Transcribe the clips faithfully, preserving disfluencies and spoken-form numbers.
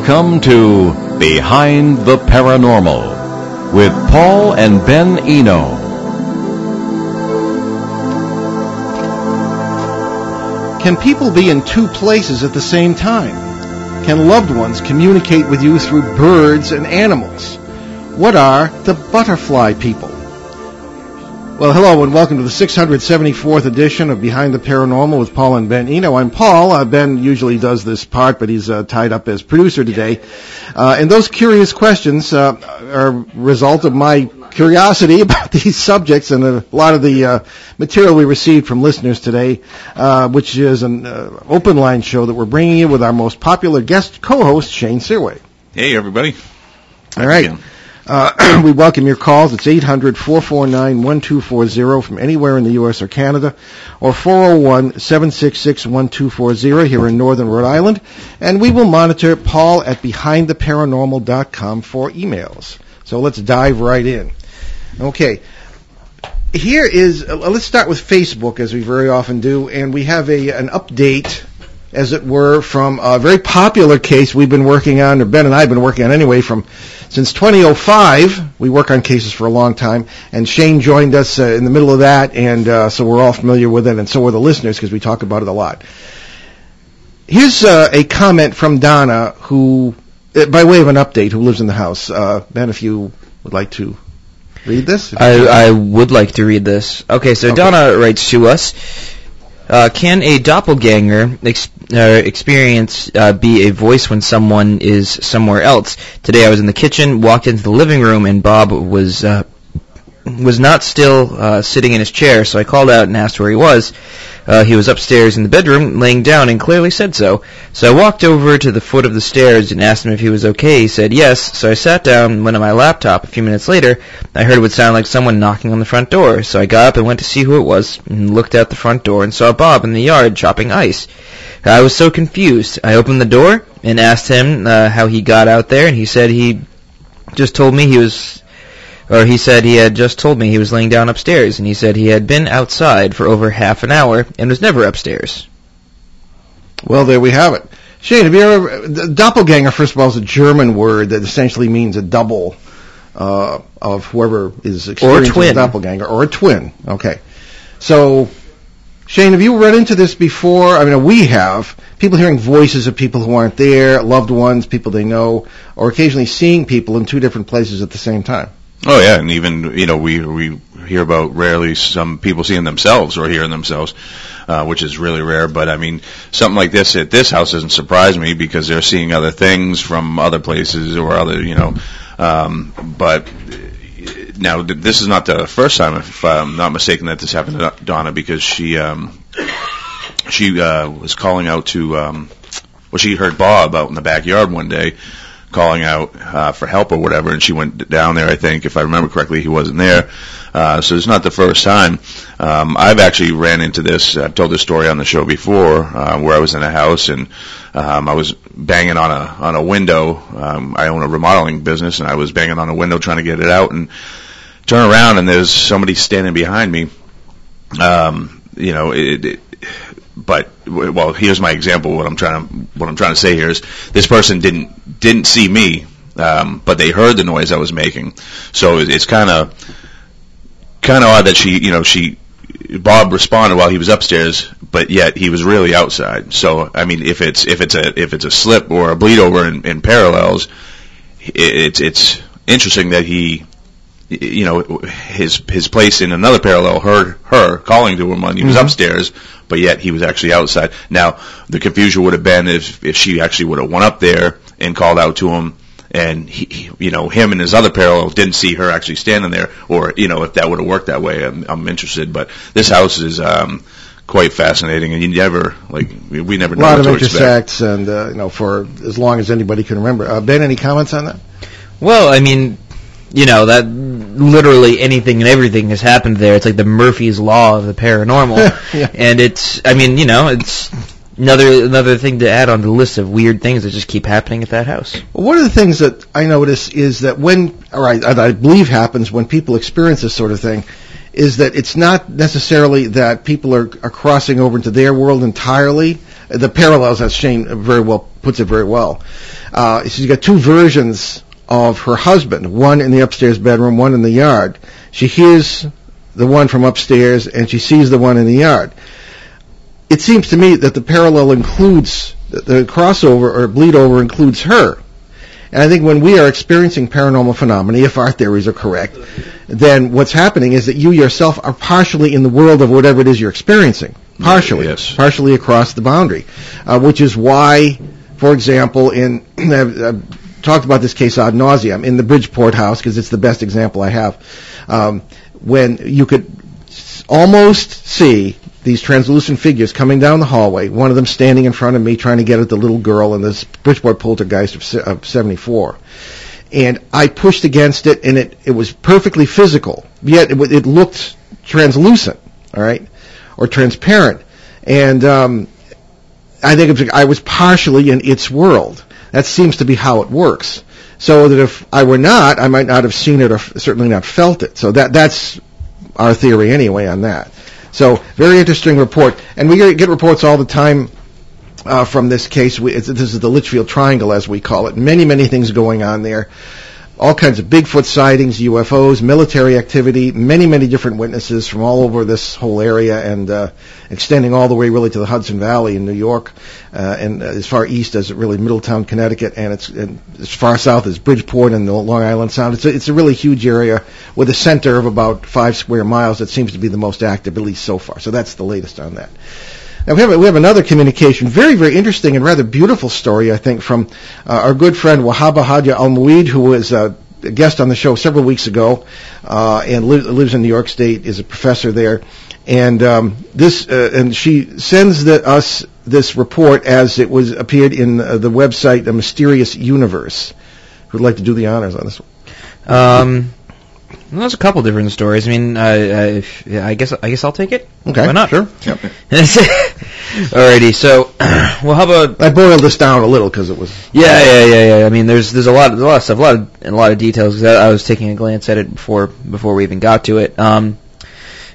Welcome to Behind the Paranormal with Paul and Ben Eno. Can people be in two places at the same time? Can loved ones communicate with you through birds and animals? What are the butterfly people? Well, hello and welcome to the six hundred seventy-fourth edition of Behind the Paranormal with Paul and Ben Eno. I'm Paul. Uh, Ben usually does this part, but he's uh, tied up as producer today. Uh, and those curious questions uh, are a result of my curiosity about these subjects and a lot of the uh, material we received from listeners today, uh, which is an uh, open line show that we're bringing you with our most popular guest co-host, Shane Searway. Hey, everybody. All right. Again. Uh, we welcome your calls. It's eight hundred, four four nine, one two four zero from anywhere in the U S or Canada, or four oh one, seven six six, one two four zero here in Northern Rhode Island. And we will monitor Paul at Behind The Paranormal dot com for emails. So let's dive right in. Okay. Here is, uh, let's start with Facebook, as we very often do, and we have a an update, as it were, from a very popular case we've been working on, or Ben and I have been working on anyway, from since twenty oh five. We work on cases for a long time, and Shane joined us uh, in the middle of that, and uh, so we're all familiar with it, and so are the listeners, because we talk about it a lot. Here's uh, a comment from Donna, who, uh, by way of an update, who lives in the house. Uh, Ben, if you would like to read this? I, I would like to read this. Okay, so okay. Donna writes to us, Uh, can a doppelganger ex- uh, experience uh, be a voice when someone is somewhere else? Today I was in the kitchen, walked into the living room, and Bob was uh, was not still uh, sitting in his chair, so I called out and asked where he was. Uh, he was upstairs in the bedroom, laying down, and clearly said so. So I walked over to the foot of the stairs and asked him if he was okay. He said yes, so I sat down and went on my laptop. A few minutes later, I heard what sounded like someone knocking on the front door. So I got up and went to see who it was, and looked out the front door and saw Bob in the yard chopping ice. I was so confused. I opened the door and asked him uh, how he got out there, and he said he just told me he was... Or he said he had just told me he was laying down upstairs, and he said he had been outside for over half an hour and was never upstairs. Well, there we have it. Shane, have you ever... Doppelganger, first of all, is a German word that essentially means a double uh, of whoever is experiencing a doppelganger. Or a twin. Okay. So, Shane, have you run into this before? I mean, we have. People hearing voices of people who aren't there, loved ones, people they know, or occasionally seeing people in two different places at the same time. Oh yeah, and even, you know, we we hear about rarely some people seeing themselves or hearing themselves, uh, which is really rare. But I mean, something like this at this house doesn't surprise me because they're seeing other things from other places or other, you know. Um, but now this is not the first time, if I'm not mistaken, that this happened to Donna, because she um, she uh, was calling out to, um, well, she heard Bob out in the backyard one day, calling out uh, for help or whatever, and she went down there, I think, if I remember correctly, he wasn't there. Uh, so it's not the first time. Um, I've actually ran into this. I've told this story on the show before, uh, where I was in a house, and um, I was banging on a on a window. Um, I own a remodeling business, and I was banging on a window trying to get it out, and turn around, and there's somebody standing behind me. Um, you know, it... it But well, here's my example. What I'm trying to what I'm trying to say here is this person didn't didn't see me, um, but they heard the noise I was making. So it's kind of kind of odd that she, you know, she Bob responded while he was upstairs, but yet he was really outside. So I mean, if it's if it's a if it's a slip or a bleed over in, in parallels, it, it's it's interesting that he, you know, his his place in another parallel heard her calling to him when he was mm-hmm. upstairs, but yet he was actually outside. Now, the confusion would have been if, if she actually would have went up there and called out to him, and he, you know, him and his other parallel didn't see her actually standing there, or, you know, if that would have worked that way. I'm, I'm interested, but this house is um, quite fascinating, and you never, like, we never know what to expect. A lot of intersects, and, uh, you know, for as long as anybody can remember. Uh, Ben, any comments on that? Well, I mean... You know, that literally anything and everything has happened there. It's like the Murphy's Law of the paranormal. Yeah. And it's, I mean, you know, it's another another thing to add on the list of weird things that just keep happening at that house. Well, one of the things that I notice is that when, or I, I believe happens when people experience this sort of thing, is that it's not necessarily that people are, are crossing over into their world entirely. the parallels, as Shane very well puts it very well. Uh, she's got two versions of her husband, one in the upstairs bedroom, one in the yard. She hears the one from upstairs, and she sees the one in the yard. It seems to me that the parallel includes, the crossover or bleed over includes her. And I think when we are experiencing paranormal phenomena, if our theories are correct, then what's happening is that you yourself are partially in the world of whatever it is you're experiencing. Partially. Yes. Partially across the boundary. Uh, which is why, for example, in I've, I've talked about this case ad nauseum, in the Bridgeport house, because it's the best example I have, um, when you could almost see these translucent figures coming down the hallway, one of them standing in front of me trying to get at the little girl in this Bridgeport poltergeist of, of seventy-four. And I pushed against it, and it, it was perfectly physical, yet it, it looked translucent, all right, or transparent. And um, I think it was, I was partially in its world. That seems to be how it works. So that if I were not, I might not have seen it or f- certainly not felt it. So that that's our theory anyway on that. So, very interesting report. And we get reports all the time uh, from this case. We, it's, this is the Litchfield Triangle, as we call it. Many, many things going on there. All kinds of Bigfoot sightings, U F Os, military activity, many, many different witnesses from all over this whole area and uh, extending all the way really to the Hudson Valley in New York uh, and uh, as far east as really Middletown, Connecticut, and, it's, and as far south as Bridgeport and the Long Island Sound. It's a, it's a really huge area with a center of about five square miles that seems to be the most active, at least so far. So that's the latest on that. Now, we have, we have another communication, very, very interesting and rather beautiful story, I think, from uh, our good friend Wahaba Hadja Al-Mu'id, who was uh, a guest on the show several weeks ago uh, and li- lives in New York State, is a professor there. And um, this, uh, and she sends the, us this report as it was appeared in uh, the website, The Mysterious Universe. Who'd like to do the honors on this one? Um, well, there's a couple different stories. I mean, uh, if, yeah, I guess I guess I'll take it. Okay, why not? Sure. Yep. Alrighty. So, well, how about I boiled this down a little because it was. Yeah, yeah, yeah, yeah. I mean, there's there's a lot, there's a lot of stuff, a lot of, and a lot of details. Because I, I was taking a glance at it before before we even got to it. Um,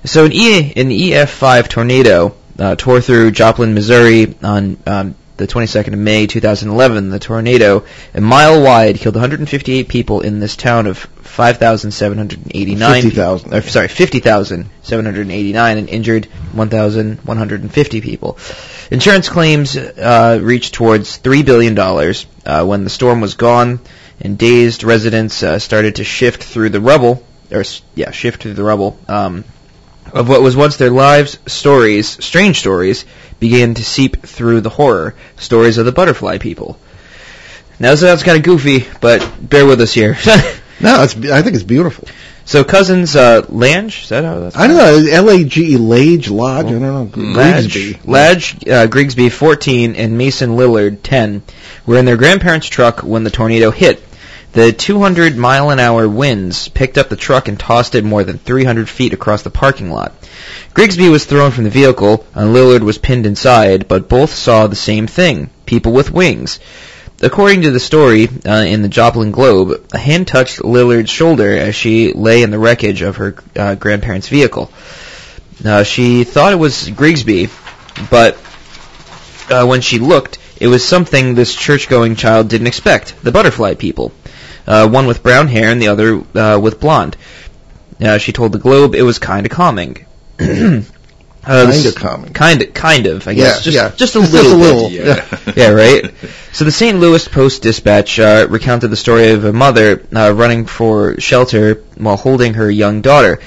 so an E an E F five tornado uh, tore through Joplin, Missouri on um, the twenty-second of May two thousand eleven. The tornado, a mile wide, killed one hundred fifty-eight people in this town of five thousand seven hundred eighty-nine fifty thousand. Sorry, fifty thousand seven hundred eighty-nine and injured one thousand one hundred fifty people. Insurance claims uh, reached towards three billion dollars. Uh, when the storm was gone and dazed, residents uh, started to shift through the rubble, or yeah, shift through the rubble, um, of what was once their lives, stories, strange stories, began to seep through the horror, stories of the butterfly people. Now, this sounds kind of goofy, but bear with us here. No, it's, I think it's beautiful. So cousins, uh, Lange, is that how that's called? I don't know, L A G E, Lage, Lodge, well, I don't know, Grigsby. Lage, uh, Grigsby, fourteen, and Mason Lillard, ten, were in their grandparents' truck when the tornado hit. The two hundred mile an hour winds picked up the truck and tossed it more than three hundred feet across the parking lot. Grigsby was thrown from the vehicle, and Lillard was pinned inside, but both saw the same thing, people with wings. According to the story uh, in the Joplin Globe, a hand touched Lillard's shoulder as she lay in the wreckage of her uh, grandparents' vehicle. Uh, she thought it was Grigsby, but uh, when she looked, it was something this church-going child didn't expect, the butterfly people, uh, one with brown hair and the other uh, with blonde. Uh, she told the Globe it was kind of calming. Uh, kind of common. Kind of, kind of, I guess. Yeah, just, yeah. just a little. Just a little. Yeah. Yeah, right? So the Saint Louis Post-Dispatch uh, recounted the story of a mother uh, running for shelter while holding her young daughter.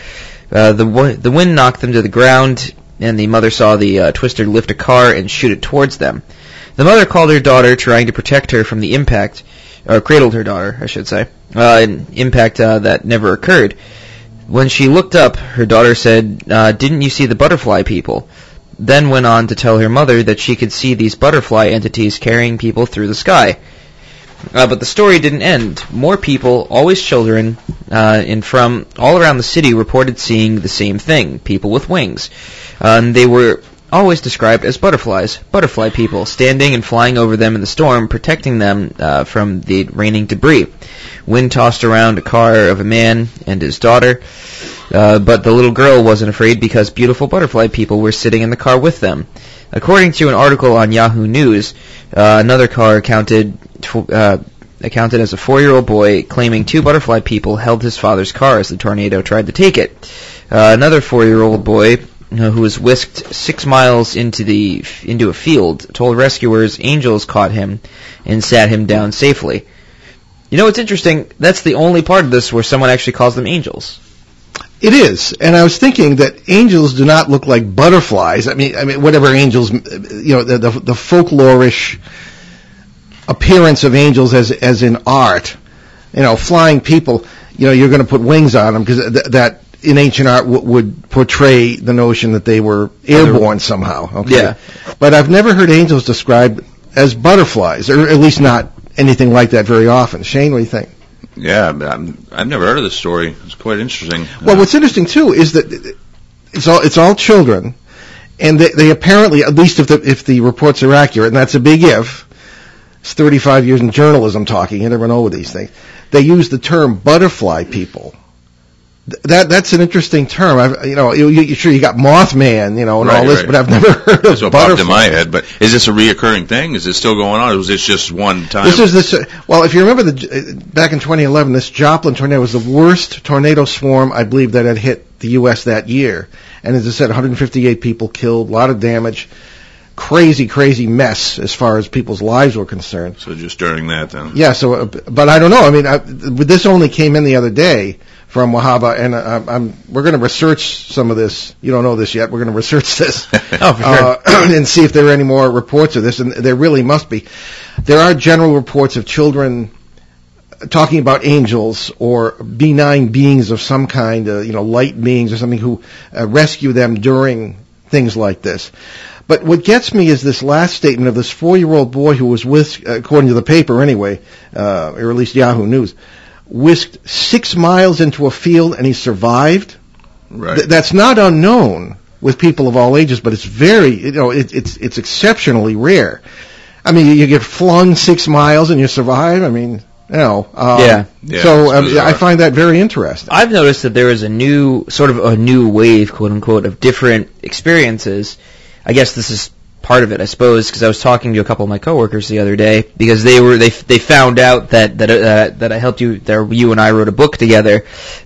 Uh, the, w- the wind knocked them to the ground, and the mother saw the uh, twister lift a car and shoot it towards them. The mother called her daughter, trying to protect her from the impact, or cradled her daughter, I should say, uh, an impact uh, that never occurred. When she looked up, her daughter said, uh, "Didn't you see the butterfly people?" Then went on to tell her mother that she could see these butterfly entities carrying people through the sky. Uh, but the story didn't end. More people, always children, uh, and from all around the city reported seeing the same thing, people with wings. Uh, and they were always described as butterflies, butterfly people, standing and flying over them in the storm, protecting them uh, from the raining debris. Wind tossed around a car of a man and his daughter, uh, but the little girl wasn't afraid because beautiful butterfly people were sitting in the car with them. According to an article on Yahoo News, uh, another car accounted, uh, accounted as a four-year-old boy claiming two butterfly people held his father's car as the tornado tried to take it. Uh, another four-year-old boy uh, who was whisked six miles into the into a field told rescuers angels caught him and sat him down safely. You know, it's interesting. That's the only part of this where someone actually calls them angels. It is, and I was thinking that angels do not look like butterflies. I mean, I mean, whatever angels, you know, the the, the folklorish appearance of angels as as in art, you know, flying people. You know, you're going to put wings on them because th- that in ancient art w- would portray the notion that they were airborne somehow. Okay? Yeah, but I've never heard angels described as butterflies, or at least not anything like that very often. Shane, what do you think? Yeah, I'm, I've never heard of this story. It's quite interesting. Well, uh, what's interesting, too, is that it's all it's all children, and they, they apparently, at least if the, if the reports are accurate, and that's a big if, it's thirty-five years in journalism talking, you never know with these things, they use the term butterfly people. Th- that That's an interesting term. I've, you know, you, you, sure, you got Mothman, you know, and right, all this, right. But I've never heard of so butterfly. It popped in my head, but is this a reoccurring thing? Is this still going on, or was this just one time? This is this. Uh, well, if you remember, the uh, back in twenty eleven, this Joplin tornado was the worst tornado swarm, I believe, that had hit the U S that year. And as I said, one hundred fifty-eight people killed, a lot of damage. Crazy, crazy mess as far as people's lives were concerned. So just during that, then. Yeah. So, uh, but I don't know. I mean, I, this only came in the other day from Wahaba, and uh, I'm, we're going to research some of this. You don't know this yet. We're going to research this oh, for uh, sure. and see if there are any more reports of this. And there really must be. There are general reports of children talking about angels or benign beings of some kind, uh, you know, light beings or something who uh, rescue them during things like this. But what gets me is this last statement of this four-year-old boy who was whisked, according to the paper anyway, uh, or at least Yahoo News, whisked six miles into a field and he survived. Right. Th- that's not unknown with people of all ages, but it's very, you know, it, it's it's exceptionally rare. I mean, you, you get flung six miles and you survive. I mean, you know. Um, yeah. yeah. So um, I find that very interesting. I've noticed that there is a new sort of a new wave, quote unquote, of different experiences. I guess this is part of it, I suppose, because I was talking to a couple of my coworkers the other day because they were they they found out that that uh, that I helped you that you and I wrote a book together,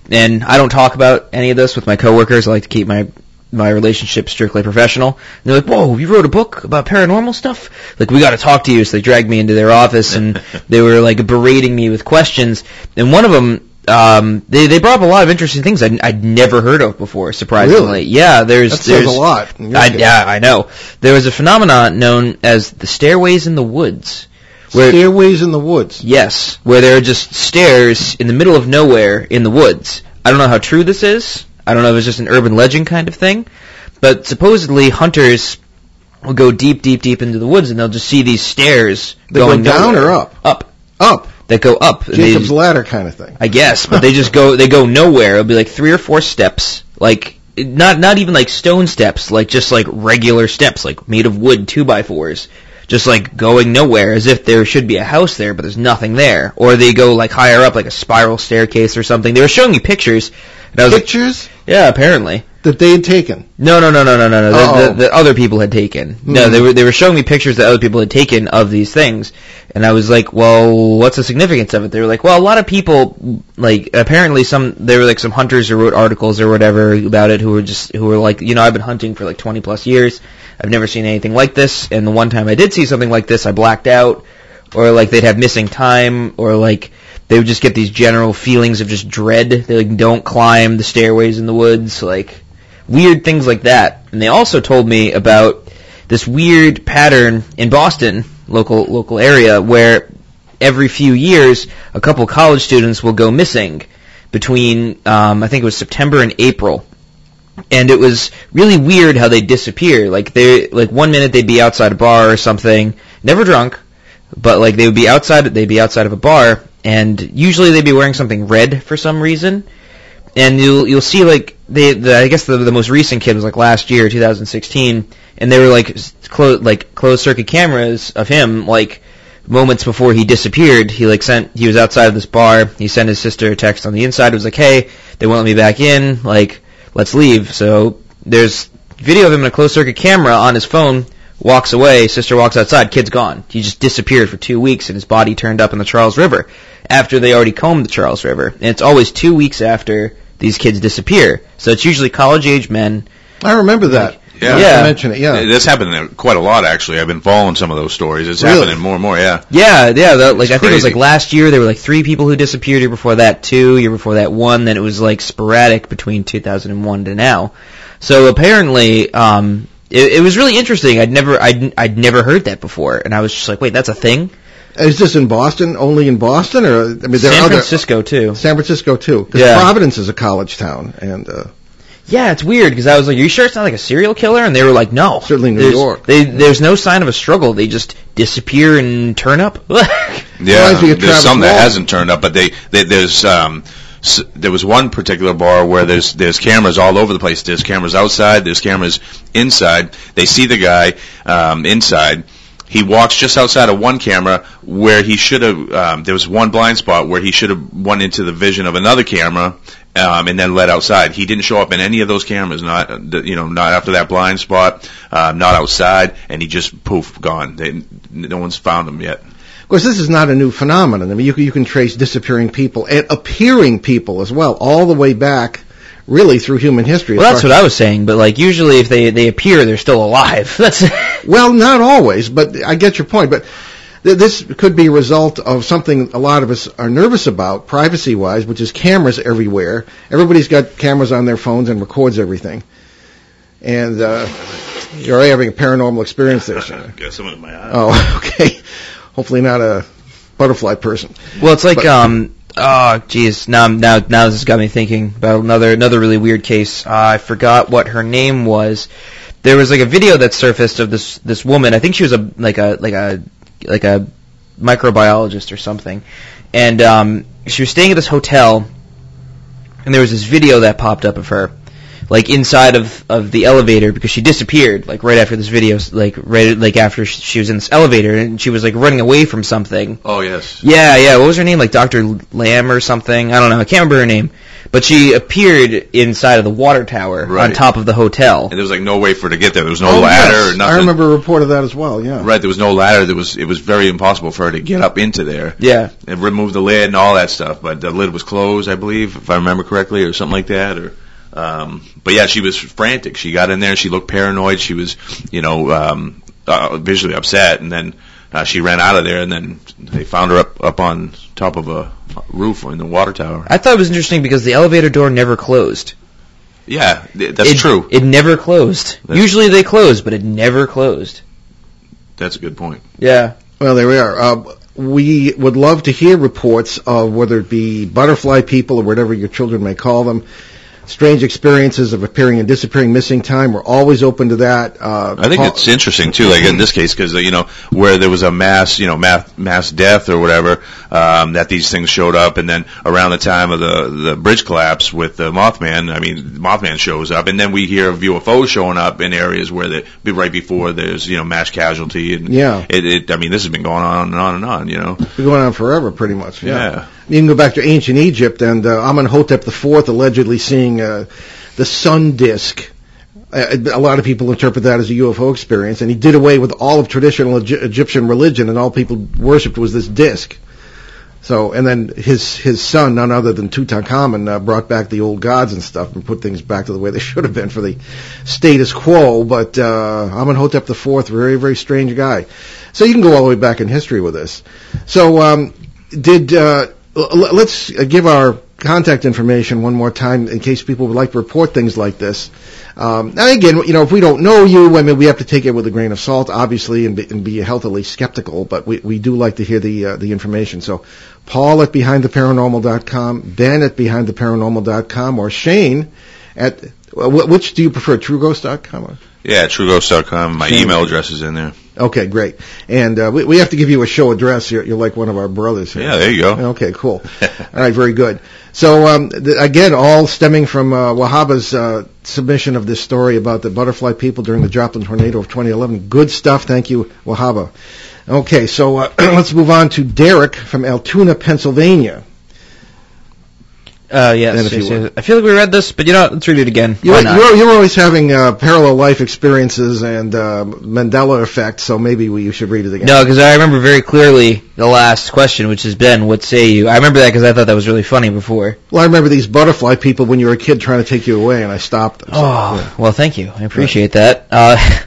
and I don't talk about any of this with my coworkers. I like to keep my my relationship strictly professional. And they're like, "Whoa, you wrote a book about paranormal stuff? Like, we got to talk to you." So they dragged me into their office and they were like berating me with questions. And one of them. Um, they they brought up a lot of interesting things I'd, I'd never heard of before. Surprisingly, really? yeah, there's that says there's a lot. I, yeah, I know. There was a phenomenon known as the stairways in the woods. Where, stairways in the woods. Yes, where there are just stairs in the middle of nowhere in the woods. I don't know how true this is. I don't know if it's just an urban legend kind of thing, but supposedly hunters will go deep, deep, deep into the woods and they'll just see these stairs they going go down nowhere. Or up, up, up. That go up. Jacob's they, ladder kind of thing. I guess, but they just go, they go nowhere. It'll be like three or four steps, like, not not even like stone steps, like just like regular steps, like made of wood two by fours, just like going nowhere as if there should be a house there, but there's nothing there. Or they go like higher up, like a spiral staircase or something. They were showing me pictures. And I was pictures? Like, yeah, apparently. That they had taken? No, no, no, no, no, no, no. That, that other people had taken. Mm-hmm. No, they were they were showing me pictures that other people had taken of these things, and I was like, "Well, what's the significance of it?" They were like, "Well, a lot of people, like, apparently some there were like some hunters who wrote articles or whatever about it who were just who were like, you know, I've been hunting for like twenty plus years, I've never seen anything like this, and the one time I did see something like this, I blacked out, or like they'd have missing time, or like." They would just get these general feelings of just dread. They like don't climb the stairways in the woods, like weird things like that. And they also told me about this weird pattern in Boston, local local area, where every few years a couple college students will go missing between um, I think it was September and April. And it was really weird how they disappear. Like they like one minute they'd be outside a bar or something, never drunk, but like they would be outside they'd be outside of a bar. And usually they'd be wearing something red for some reason, and you'll you'll see like they the, I guess the the most recent kid was like last year, two thousand sixteen, and they were like close like closed circuit cameras of him like moments before he disappeared. He like sent he was outside of this bar. He sent his sister a text on the inside. It was like, "Hey, they won't let me back in. Like, let's leave." So there's video of him in a closed circuit camera on his phone walks away, sister walks outside, kid's gone. He just disappeared for two weeks and his body turned up in the Charles River after they already combed the Charles River. And it's always two weeks after these kids disappear. So it's usually college-age men. I remember that. Like, yeah. yeah. I mentioned it, yeah. That's happened quite a lot, actually. I've been following some of those stories. It's really? happening more and more, yeah. Yeah, yeah. The, like, I think crazy. it was like last year, there were like three people who disappeared. Year before that, two. Year before that, one. Then it was like sporadic between two thousand one to now. So apparently, um, it, it was really interesting. I'd never, I'd, I'd never heard that before. And I was just like, wait, that's a thing? Is this in Boston? Only in Boston? Or, I mean, there San are Francisco, other, too. San Francisco, too. Because yeah. Providence is a college town. And, uh, yeah, it's weird because I was like, "Are you sure it's not like a serial killer?" And they were like, "No, certainly New there's, York. They, there's no sign of a struggle. They just disappear and turn up." yeah, there's some that hasn't turned up, but they, they there's um, s- there was one particular bar where there's there's cameras all over the place. There's cameras outside. There's cameras inside. They see the guy um, inside. He walks just outside of one camera where he should have. Um, there was one blind spot where he should have went into the vision of another camera, um, and then led outside. He didn't show up in any of those cameras. Not, you know, not after that blind spot, uh, not outside, and he just poof, gone. They, no one's found him yet. Of course, this is not a new phenomenon. I mean, you can, you can trace disappearing people and appearing people as well, all the way back. Really, through human history. Well, that's what I was saying, but, like, usually if they, they appear, they're still alive. That's well, not always, but I get your point. But th- this could be a result of something a lot of us are nervous about, privacy-wise, which is cameras everywhere. Everybody's got cameras on their phones and records everything. And uh, you're already having a paranormal experience there. I got someone in my eye. Oh, okay. Hopefully not a butterfly person. Well, it's like... But, um. Oh, jeez. Now, now, now this has got me thinking about another another really weird case. Uh, I forgot what her name was. There was like a video that surfaced of this this woman. I think she was a like a like a like a microbiologist or something, and um, she was staying at this hotel. And there was this video that popped up of her, like inside of, of the elevator, because she disappeared like right after this video, like right like after she was in this elevator, and she was like running away from something. Oh yes. Yeah, yeah. What was her name? Like Doctor Lamb or something. I don't know. I can't remember her name. But she appeared inside of the water tower right. on top of the hotel. And there was like no way for her to get there. There was no oh, ladder yes. or nothing. I remember a report of that as well. Yeah. Right. There was no ladder. There was it was very impossible for her to get up into there. Yeah. And remove the lid and all that stuff. But the lid was closed, I believe, if I remember correctly, or something like that, or. Um, but yeah, she was frantic. She got in there. She looked paranoid. She was, you know, um, uh, visually upset. And then uh, she ran out of there. And then they found her up up on top of a roof in the water tower. I thought it was interesting because the elevator door never closed. Yeah, th- that's it, true. It never closed. That's Usually they close, but it never closed. That's a good point. Yeah. Well, there we are. Uh, we would love to hear reports of whether it be butterfly people or whatever your children may call them. Strange experiences of appearing and disappearing, missing time. We're always open to that. Uh, I think Paul- it's interesting too, like in this case, because you know where there was a mass, you know, mass, mass death or whatever, um, that these things showed up, and then around the time of the the bridge collapse with the Mothman, I mean, Mothman shows up, and then we hear of U F Os showing up in areas where the right before there's you know mass casualty, and yeah, it, it. I mean, this has been going on and on and on, you know, it's been going on forever, pretty much. Yeah. yeah. You can go back to ancient Egypt, and uh, Amenhotep the fourth allegedly seeing uh, the sun disk. Uh, a lot of people interpret that as a U F O experience, and he did away with all of traditional Egy- Egyptian religion, and all people worshipped was this disk. So, and then his his son, none other than Tutankhamun, uh, brought back the old gods and stuff and put things back to the way they should have been for the status quo. But uh, Amenhotep the fourth, very, very strange guy. So you can go all the way back in history with this. So um, did... Uh, Let's give our contact information one more time in case people would like to report things like this. Um, and again, you know, if we don't know you, I mean, we have to take it with a grain of salt, obviously, and be, and be healthily skeptical. But we, we do like to hear the uh, the information. So, Paul at Behind The Paranormal dot com, Ben at Behind The Paranormal dot com, or Shane at uh, which do you prefer, True Ghost dot com? Or? Yeah, True Ghost dot com. My Shane. Email address is in there. Okay, great. And uh, we, we have to give you a show address. You're, you're like one of our brothers here. Yeah, there you go. Okay, cool. All right, very good. So, um, th- again, all stemming from uh, Wahaba's uh, submission of this story about the butterfly people during the Joplin tornado of twenty eleven. Good stuff. Thank you, Wahaba. Okay, so uh, let's move on to Derek from Altoona, Pennsylvania. Uh, yes, yes, yes. I feel like we read this, but you know, let's read it again. You're, you're, you're always having uh, parallel life experiences and uh, Mandela effect, so maybe we, you should read it again. No, because I remember very clearly the last question, which has been, what say you? I remember that because I thought that was really funny before. Well, I remember these butterfly people when you were a kid trying to take you away, and I stopped them. So, oh, yeah. Well, thank you. I appreciate yeah. that. Uh,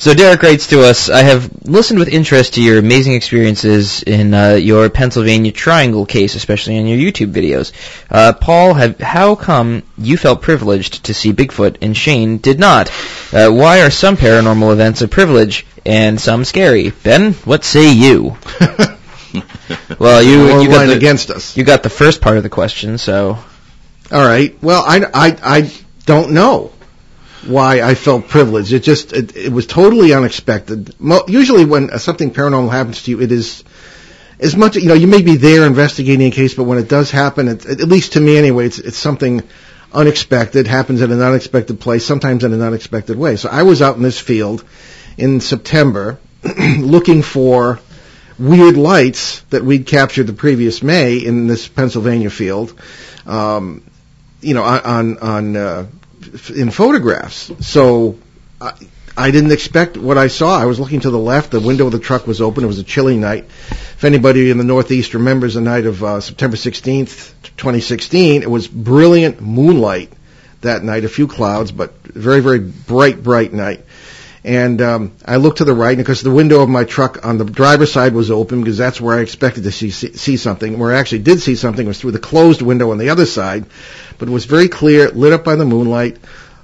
so Derek writes to us, I have listened with interest to your amazing experiences in uh, your Pennsylvania Triangle case, especially in your YouTube videos. Uh, Paul, have, how come you felt privileged to see Bigfoot and Shane did not? Uh, why are some paranormal events a privilege and some scary? Ben, what say you? Well, you, you, got the, against us. You got the first part of the question, so... All right. Well, I, I, I don't know why I felt privileged. It just, it, it was totally unexpected. Mo- usually when uh, something paranormal happens to you, it is as much, you know, you may be there investigating a case, but when it does happen, it, at least to me anyway, it's, it's something unexpected, happens in an unexpected place, sometimes in an unexpected way. So I was out in this field in September looking for weird lights that we'd captured the previous May in this Pennsylvania field, um, you know, on, on, uh, in photographs. So I, I didn't expect what I saw. I was looking to the left. The window of the truck was open. It was a chilly night. If anybody in the Northeast remembers the night of uh, September sixteenth, twenty sixteen, it was brilliant moonlight that night, a few clouds, but very, very bright, bright night. And um, I looked to the right, and because the window of my truck on the driver's side was open, because that's where I expected to see, see, see something. Where I actually did see something was through the closed window on the other side, but it was very clear, lit up by the moonlight,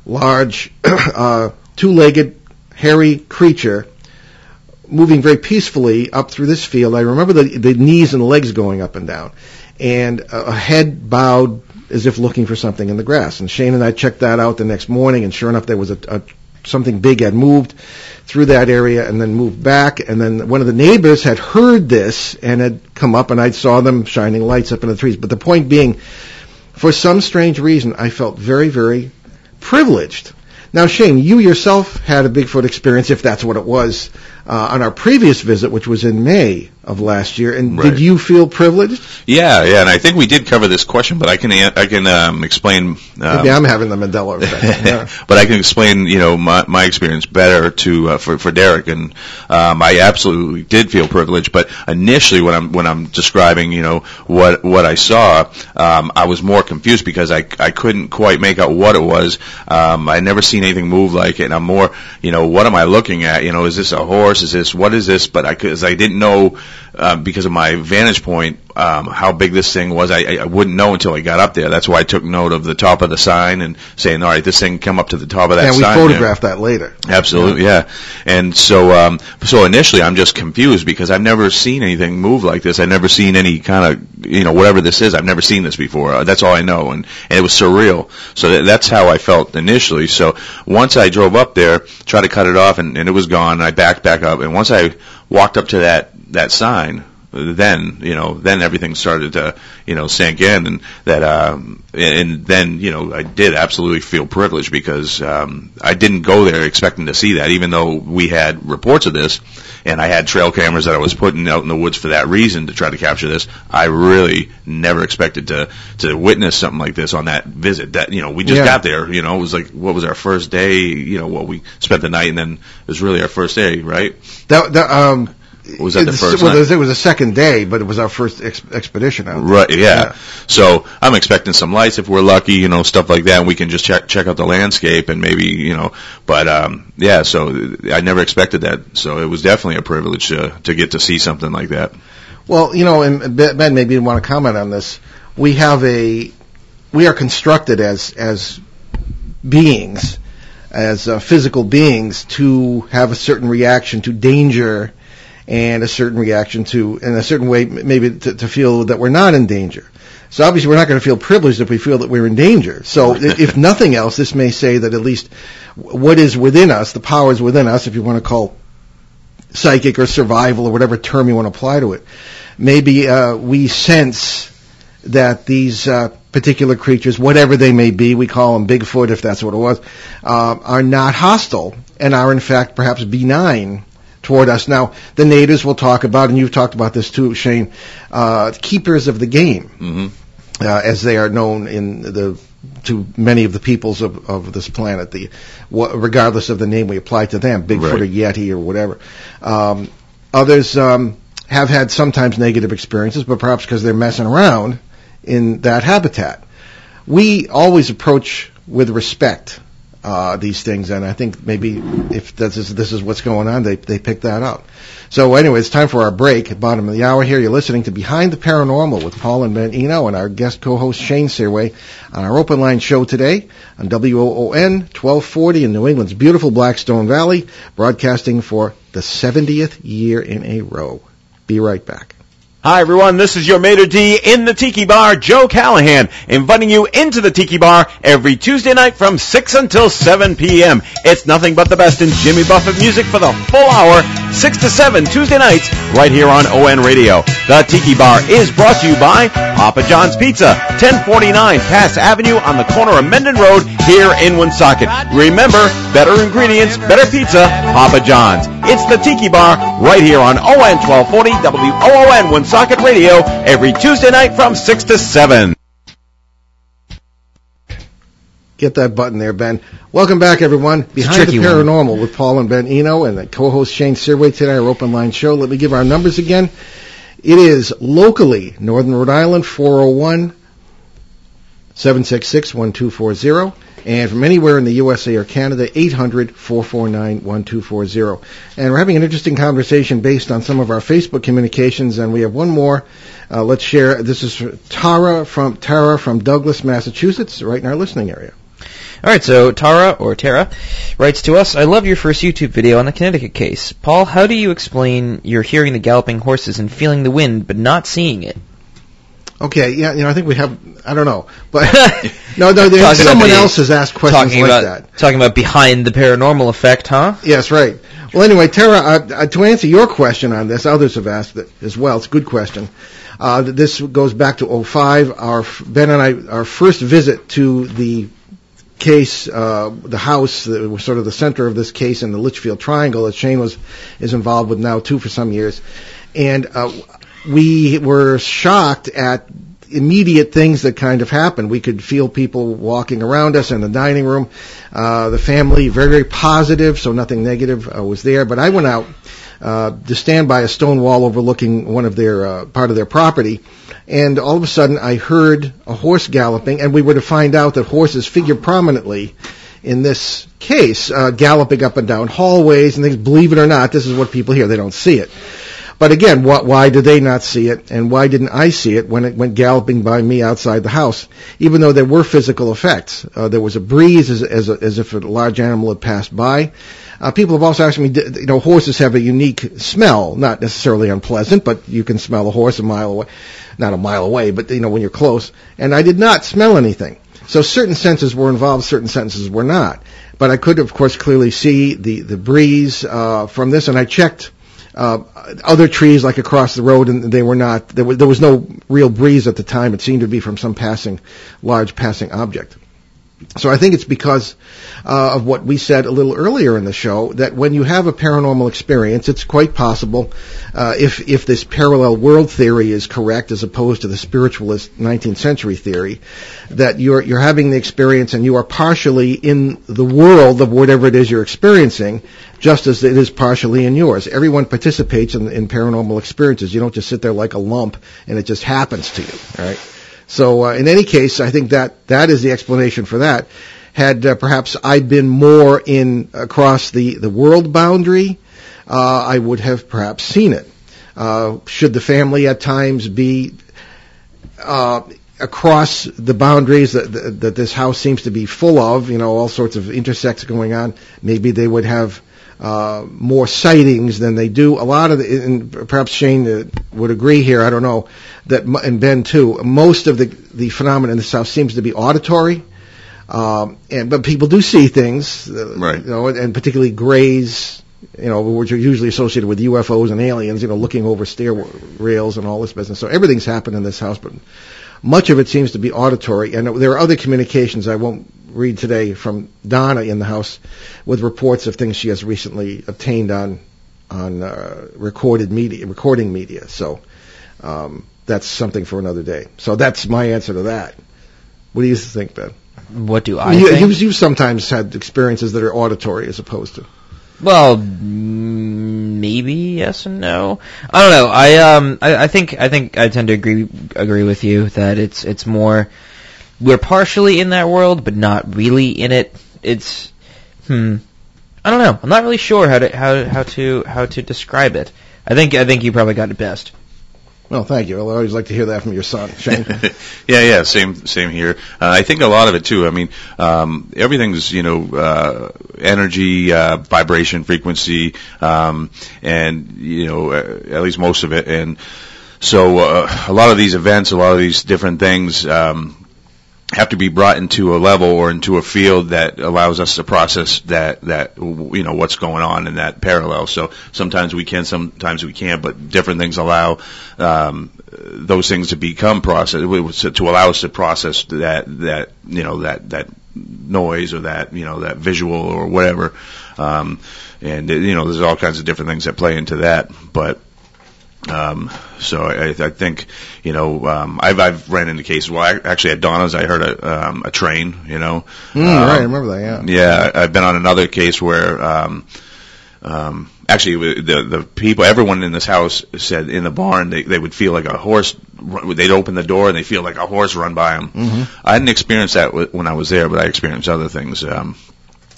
large, uh, two-legged, hairy creature moving very peacefully up through this field. I remember the, the knees and legs going up and down, and a, a head bowed as if looking for something in the grass. And Shane and I checked that out the next morning, and sure enough, there was a... a something big had moved through that area and then moved back, and then one of the neighbors had heard this and had come up, and I saw them shining lights up in the trees. But the point being, for some strange reason, I felt very, very privileged. Now, Shane, you yourself had a Bigfoot experience, if that's what it was, uh, on our previous visit, which was in May of last year. And right. Did you feel privileged? Yeah, yeah, and I think we did cover this question, but I can I can um, explain. Um, Maybe I'm having the Mandela effect. Yeah. But I can explain, you know, my, my experience better to uh, for for Derek, and um, I absolutely did feel privileged. But initially, when I'm when I'm describing, you know, what what I saw, um, I was more confused because I I couldn't quite make out what it was. Um, I'd never seen anything move like it, and I'm more, you know, what am I looking at? You know, is this a horse? Is this, what is this? But I, cause I didn't know, uh, because of my vantage point, um, how big this thing was. I, I wouldn't know until I got up there. That's why I took note of the top of the sign and saying, all right, this thing come up to the top of that yeah, sign. And we photographed that later. Absolutely, yeah. yeah. And so, um, so initially I'm just confused because I've never seen anything move like this. I've never seen any kind of, you know, whatever this is. I've never seen this before. Uh, that's all I know. And, and it was surreal. So that, that's how I felt initially. So once I drove up there, tried to cut it off, and, and it was gone. And I backed back up. And once I walked up to that, that sign, then, you know, then everything started to, you know, sink in, and that, um, and then, you know, I did absolutely feel privileged because, um, I didn't go there expecting to see that, even though we had reports of this, and I had trail cameras that I was putting out in the woods for that reason, to try to capture this. I really never expected to, to witness something like this on that visit. That, you know, we just yeah. got there, you know, it was like, what was our first day, you know, what we spent the night, and then it was really our first day, right? That, that, um, Was that the first well, night? It was the second day, but it was our first ex- expedition out there. Right, yeah. yeah. So I'm expecting some lights if we're lucky, you know, stuff like that, and we can just check check out the landscape and maybe, you know, but, um, yeah, so I never expected that. So it was definitely a privilege to, to get to see something like that. Well, you know, and Ben, maybe you want to comment on this. We have a, we are constructed as, as beings, as uh, physical beings, to have a certain reaction to danger, and a certain reaction to, in a certain way, maybe to, to feel that we're not in danger. So obviously we're not going to feel privileged if we feel that we're in danger. So if nothing else, this may say that at least what is within us, the powers within us, if you want to call psychic or survival or whatever term you want to apply to it, maybe uh, we sense that these uh, particular creatures, whatever they may be, we call them Bigfoot if that's what it was, uh, are not hostile and are in fact perhaps benign toward us. Now, the natives will talk about, and you've talked about this too, Shane, uh, keepers of the game. Mm-hmm. uh, as they are known in the to many of the peoples of, of this planet, the wh- regardless of the name we apply to them, Bigfoot right. or Yeti or whatever. Um, others um, have had sometimes negative experiences, but perhaps because they're messing around in that habitat. We always approach with respect uh, these things, and I think maybe if this is, this is what's going on, they, they pick that up. So anyway, it's time for our break. At the bottom of the hour here, you're listening to Behind the Paranormal with Paul and Ben Eno and our guest co-host Shane Searway on our open line show today on W O O N twelve forty in New England's beautiful Blackstone Valley, broadcasting for the seventieth year in a row. Be right back. Hi, everyone. This is your maitre d' in the Tiki Bar, Joe Callahan, inviting you into the Tiki Bar every Tuesday night from six until seven p.m. It's nothing but the best in Jimmy Buffett music for the full hour, six to seven Tuesday nights, right here on O N Radio. The Tiki Bar is brought to you by Papa John's Pizza, ten forty-nine Cass Avenue on the corner of Menden Road here in Woonsocket. Remember, better ingredients, better pizza, Papa John's. It's the Tiki Bar right here on O N twelve forty W O O N Woonsocket Radio every Tuesday night from six to seven. Get that button there, Ben. Welcome back, everyone. Behind the Paranormal one. With Paul and Ben Eno and the co-host Shane Searway today, our open line show. Let me give our numbers again. It is locally Northern Rhode Island, four oh one, seven six six, one two four zero. And from anywhere in the U S A or Canada, eight hundred, four four nine, one two four zero. And we're having an interesting conversation based on some of our Facebook communications, and we have one more. Uh, let's share. This is Tara from Tara from Douglas, Massachusetts, right in our listening area. All right, so Tara, or Tara, writes to us, I love your first YouTube video on the Connecticut case. Paul, how do you explain you're hearing the galloping horses and feeling the wind but not seeing it? Okay, yeah, you know, I think we have, I don't know, but no, no, there, someone the, else has asked questions like about, that. Talking about behind the paranormal effect, huh? Yes, right. Well, anyway, Tara, uh, uh, to answer your question on this, others have asked it as well. It's a good question. Uh, this goes back to oh five. Our Ben and I, our first visit to the case, uh, the house that was sort of the center of this case in the Litchfield Triangle that Shane was is involved with now too for some years, and. Uh, We were shocked at immediate things that kind of happened. We could feel people walking around us in the dining room. Uh, the family, very, very positive, so nothing negative uh, was there. But I went out uh, to stand by a stone wall overlooking one of their uh, part of their property, and all of a sudden I heard a horse galloping, and we were to find out that horses figure prominently in this case, uh, galloping up and down hallways and things. Believe it or not, this is what people hear. They don't see it. But again, what, why did they not see it, and why didn't I see it when it went galloping by me outside the house, even though there were physical effects? Uh, there was a breeze as, as, as if a large animal had passed by. Uh, people have also asked me, you know, horses have a unique smell, not necessarily unpleasant, but you can smell a horse a mile away. Not a mile away, but, you know, when you're close. And I did not smell anything. So certain senses were involved, certain senses were not. But I could, of course, clearly see the, the breeze uh, from this, and I checked Uh, other trees like across the road, and they were not, there was, there was no real breeze at the time. It seemed to be from some passing, large passing object. So I think it's because uh, of what we said a little earlier in the show, that when you have a paranormal experience, it's quite possible, uh, if if this parallel world theory is correct, as opposed to the spiritualist nineteenth century theory, that you're you're having the experience and you are partially in the world of whatever it is you're experiencing, just as it is partially in yours. Everyone participates in, in paranormal experiences. You don't just sit there like a lump and it just happens to you, all right? So uh, in any case, I think that that is the explanation for that. Had uh, perhaps I been more in across the, the world boundary, uh, I would have perhaps seen it. Uh, should the family at times be uh, across the boundaries that, that, that this house seems to be full of, you know, all sorts of intersects going on, maybe they would have uh more sightings than they do. A lot of the, and perhaps Shane uh, would agree here, I don't know, that and Ben too, most of the the phenomena in the South seems to be auditory, um and but people do see things, uh, right. You know, and particularly grays, you know, which are usually associated with U F Os and aliens, you know, looking over stair rails and all this business. So everything's happened in this house, but much of it seems to be auditory. And there are other communications I won't read today from Donna in the house with reports of things she has recently obtained on on uh, recorded media, recording media. So um, that's something for another day. So that's my answer to that. What do you think, Ben? What do I you, think? You've, you've sometimes had experiences that are auditory as opposed to... Well, maybe yes and no. I don't know. I um, I, I think I think I tend to agree agree with you that it's it's more we're partially in that world, but not really in it. It's hmm. I don't know. I'm not really sure how to how how to how to describe it. I think I think you probably got it best. Well, thank you. I always like to hear that from your son, Shane. yeah, yeah, same, same here. Uh, I think a lot of it too. I mean, um, everything's you know, uh, energy, uh, vibration, frequency, um, and you know, uh, at least most of it. And so, uh, a lot of these events, a lot of these different things, um, have to be brought into a level or into a field that allows us to process that, that, you know, what's going on in that parallel. So sometimes we can, sometimes we can't, but different things allow, um, those things to become processed, to allow us to process that, that, you know, that, that noise or that, you know, that visual or whatever. Um, and, you know, there's all kinds of different things that play into that, but, Um, so I, I think, you know, um, I've, I've ran into cases. Well, I, actually at Donna's, I heard a, um, a train, you know. Mm, um, right, I remember that, yeah. Yeah, I've been on another case where, um, um, actually the, the people, everyone in this house said in the barn, they, they would feel like a horse, they'd open the door and they feel like a horse run by them. Mm-hmm. I didn't experience that when I was there, but I experienced other things, um.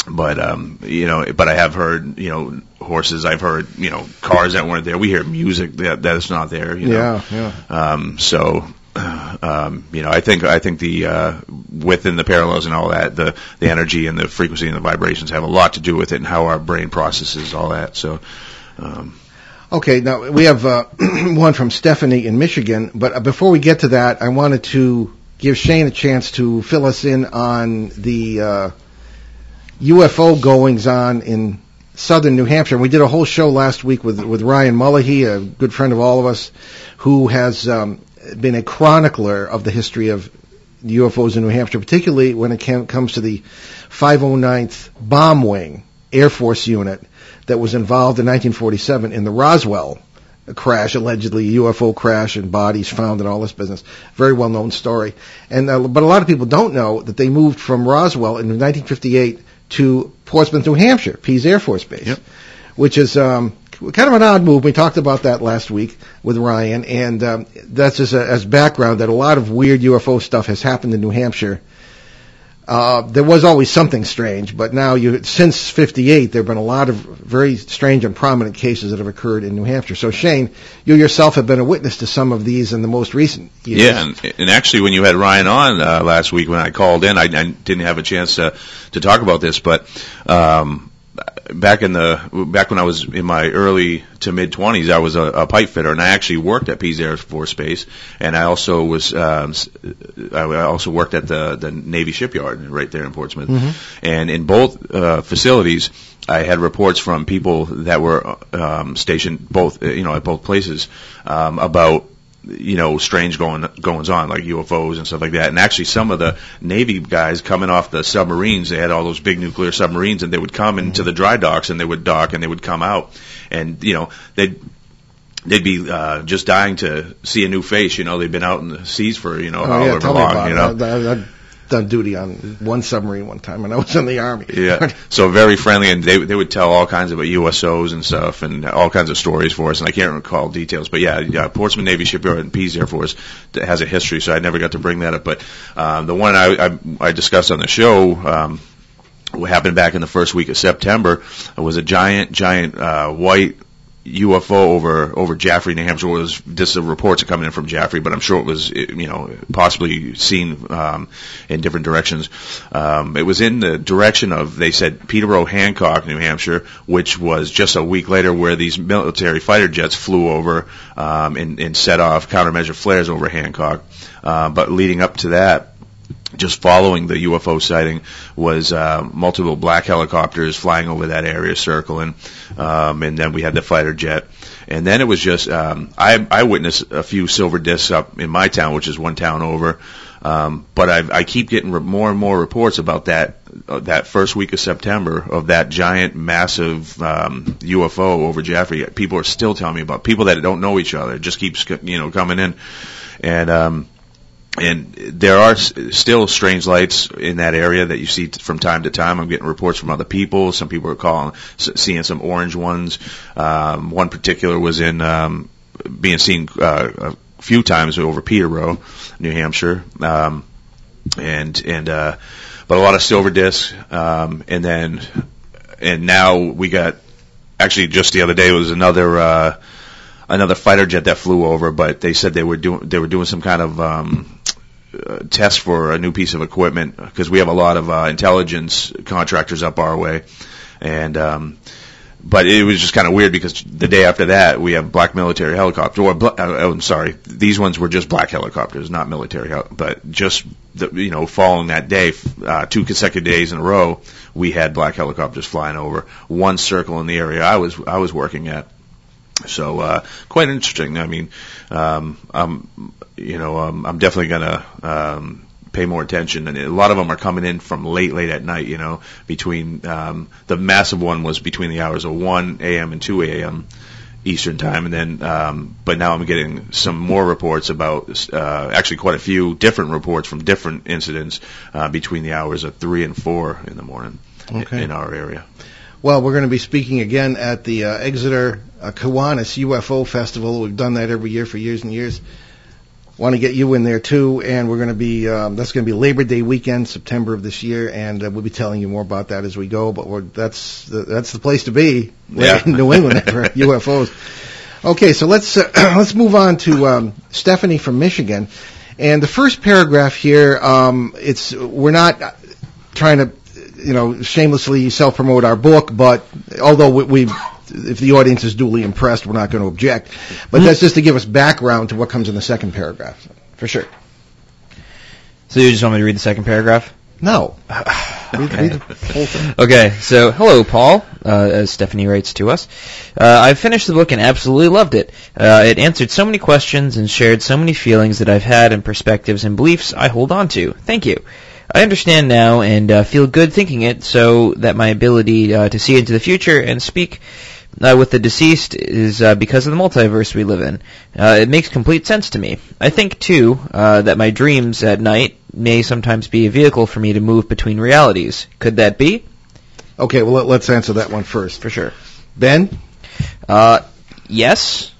But, um, you know, but I have heard, you know, horses. I've heard, you know, cars that weren't there. We hear music that that's not there, you know. Yeah, yeah. Um, so, um, you know, I think, I think the, uh, within the parallels and all that, the, the energy and the frequency and the vibrations have a lot to do with it and how our brain processes all that. So, um. Okay. Now we have, uh, one from Stephanie in Michigan. But before we get to that, I wanted to give Shane a chance to fill us in on the, uh, U F O goings on in southern New Hampshire. We did a whole show last week with with Ryan Mullahy, a good friend of all of us, who has um, been a chronicler of the history of U F Os in New Hampshire, particularly when it came, comes to the five oh ninth Bomb Wing Air Force Unit that was involved in nineteen forty-seven in the Roswell crash, allegedly U F O crash and bodies found and all this business. Very well-known story. And uh, but a lot of people don't know that they moved from Roswell in nineteen fifty-eight to Portsmouth, New Hampshire, Pease Air Force Base, yep. Which is um, kind of an odd move. We talked about that last week with Ryan, and um, that's just a, as background that a lot of weird U F O stuff has happened in New Hampshire. Uh, there was always something strange, but now you since fifty-eight, there have been a lot of very strange and prominent cases that have occurred in New Hampshire. So, Shane, you yourself have been a witness to some of these in the most recent years. Yeah, and, and actually when you had Ryan on uh, last week when I called in, I, I didn't have a chance to, to talk about this, but um, back in the back when I was in my early to mid-twenties, I was a, a pipe fitter, and I actually worked at Pease Air Force Base, and I also was um, I also worked at the, the Navy shipyard right there in Portsmouth. Mm-hmm. And in both uh, facilities, I had reports from people that were um, stationed both you know at both places um, about you know strange going goings on like U F Os and stuff like that. And actually, some of the Navy guys coming off the submarines, they had all those big nuclear submarines, and they would come into the dry docks and they would dock and they would come out. And, you know, they'd, they'd be, uh, just dying to see a new face, you know, they've been out in the seas for, you know, oh, however yeah, tell long, me about you know. That, that, that. Done duty on one submarine one time when I was in the Army. Yeah, so very friendly, and they they would tell all kinds of U S Os and stuff, and all kinds of stories for us. And I can't recall details, but yeah, yeah Portsmouth Navy Shipyard and Pease Air Force has a history, so I never got to bring that up. But um, the one I, I I discussed on the show, um, what happened back in the first week of September, was a giant, giant uh, white U F O over over Jaffrey, New Hampshire. Was just the reports are coming in from Jaffrey, but I'm sure it was you know possibly seen um, in different directions. Um, it was in the direction of they said Peterborough, Hancock, New Hampshire, which was just a week later where these military fighter jets flew over um, and, and set off countermeasure flares over Hancock. Uh, but leading up to that, just following the U F O sighting was uh, multiple black helicopters flying over that area, circling, um, and then we had the fighter jet. And then it was just um, I, I witnessed a few silver discs up in my town, which is one town over. Um, but I've, I keep getting re- more and more reports about that uh, that first week of September of that giant, massive um, U F O over Jaffrey. People are still telling me about people that don't know each other. It just keeps you know coming in. and um, and there are s- still strange lights in that area that you see t- from time to time. I'm getting reports from other people. Some people are calling, s- seeing some orange ones. Um, one particular was in um, being seen uh, a few times over Peterborough, New Hampshire, um, and and uh, but a lot of silver discs, um, and then and now we got. Actually, just the other day was another uh, another fighter jet that flew over, but they said they were doing they were doing some kind of um, uh, test for a new piece of equipment, because we have a lot of uh, intelligence contractors up our way, and um, but it was just kind of weird because the day after that we have black military helicopter. Or bl- uh, I'm sorry, these ones were just black helicopters, not military, hel- but just the, you know, following that day, uh, two consecutive days in a row, we had black helicopters flying over one circle in the area I was I was working at. So uh, quite interesting. I mean, um, I'm you know um, I'm definitely gonna um, pay more attention. And a lot of them are coming in from late, late at night. You know, between um, the massive one was between the hours of one a.m. and two a.m. Eastern time, and then um, but now I'm getting some more reports about uh, actually quite a few different reports from different incidents uh, between the hours of three and four in the morning. Okay. In our area. Well, we're going to be speaking again at the uh, Exeter uh, Kiwanis U F O Festival. We've done that every year for years and years. Want to get you in there too, and we're going to be um, that's going to be Labor Day weekend, September of this year, and uh, we'll be telling you more about that as we go. But we're, that's the, that's the place to be, yeah. In New England for U F Os. Okay, so let's uh, let's move on to um, Stephanie from Michigan, and the first paragraph here. Um, it's we're not trying to. You know, shamelessly self-promote our book, but although we, we, if the audience is duly impressed, we're not going to object. But that's just to give us background to what comes in the second paragraph, for sure. So you just want me to read the second paragraph? No. read, read the whole thing. Okay, so hello, Paul, uh, as Stephanie writes to us. Uh, I finished the book and absolutely loved it. Uh, it answered so many questions and shared so many feelings that I've had and perspectives and beliefs I hold on to. Thank you. I understand now and uh, feel good thinking it, so that my ability uh, to see into the future and speak uh, with the deceased is uh, because of the multiverse we live in. Uh, it makes complete sense to me. I think, too, uh, that my dreams at night may sometimes be a vehicle for me to move between realities. Could that be? Okay, well, let's answer that one first. For sure. Ben? Uh, yes.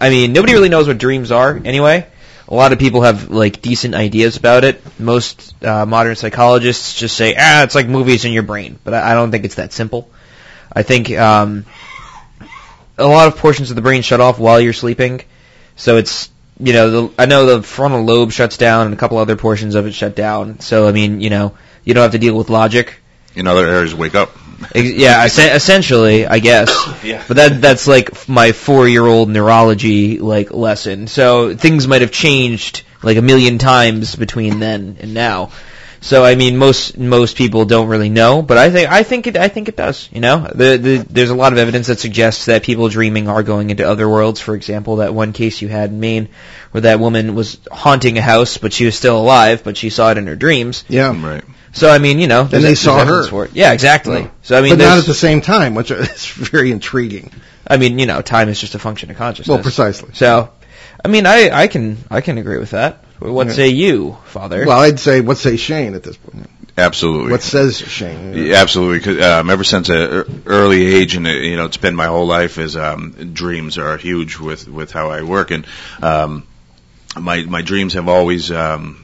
I mean, nobody really knows what dreams are, anyway. A lot of people have, like, decent ideas about it. Most uh, modern psychologists just say, ah, it's like movies in your brain. But I, I don't think it's that simple. I think um, a lot of portions of the brain shut off while you're sleeping. So it's, you know, the, I know the frontal lobe shuts down and a couple other portions of it shut down. So, I mean, you know, you don't have to deal with logic. In other areas, wake up. Yeah, essentially, I guess. Yeah. But that that's like my four-year-old neurology like lesson. So things might have changed like a million times between then and now. So I mean, most most people don't really know, but I think I think it I think it does. You know, the, the, there's a lot of evidence that suggests that people dreaming are going into other worlds. For example, that one case you had in Maine, where that woman was haunting a house, but she was still alive, but she saw it in her dreams. Yeah, right. So I mean, you know, and they saw her. For it. Yeah, exactly. Yeah. So I mean, but not at the same time, which is very intriguing. I mean, you know, time is just a function of consciousness. Well, precisely. So, I mean, I, I can I can agree with that. What yeah. say you, Father? Well, I'd say what say Shane at this point. Absolutely. What says Shane? Yeah, absolutely. Cause, um, ever since an early age, and you know, it's been my whole life. Is um, dreams are huge with, with how I work, and um, my my dreams have always, um,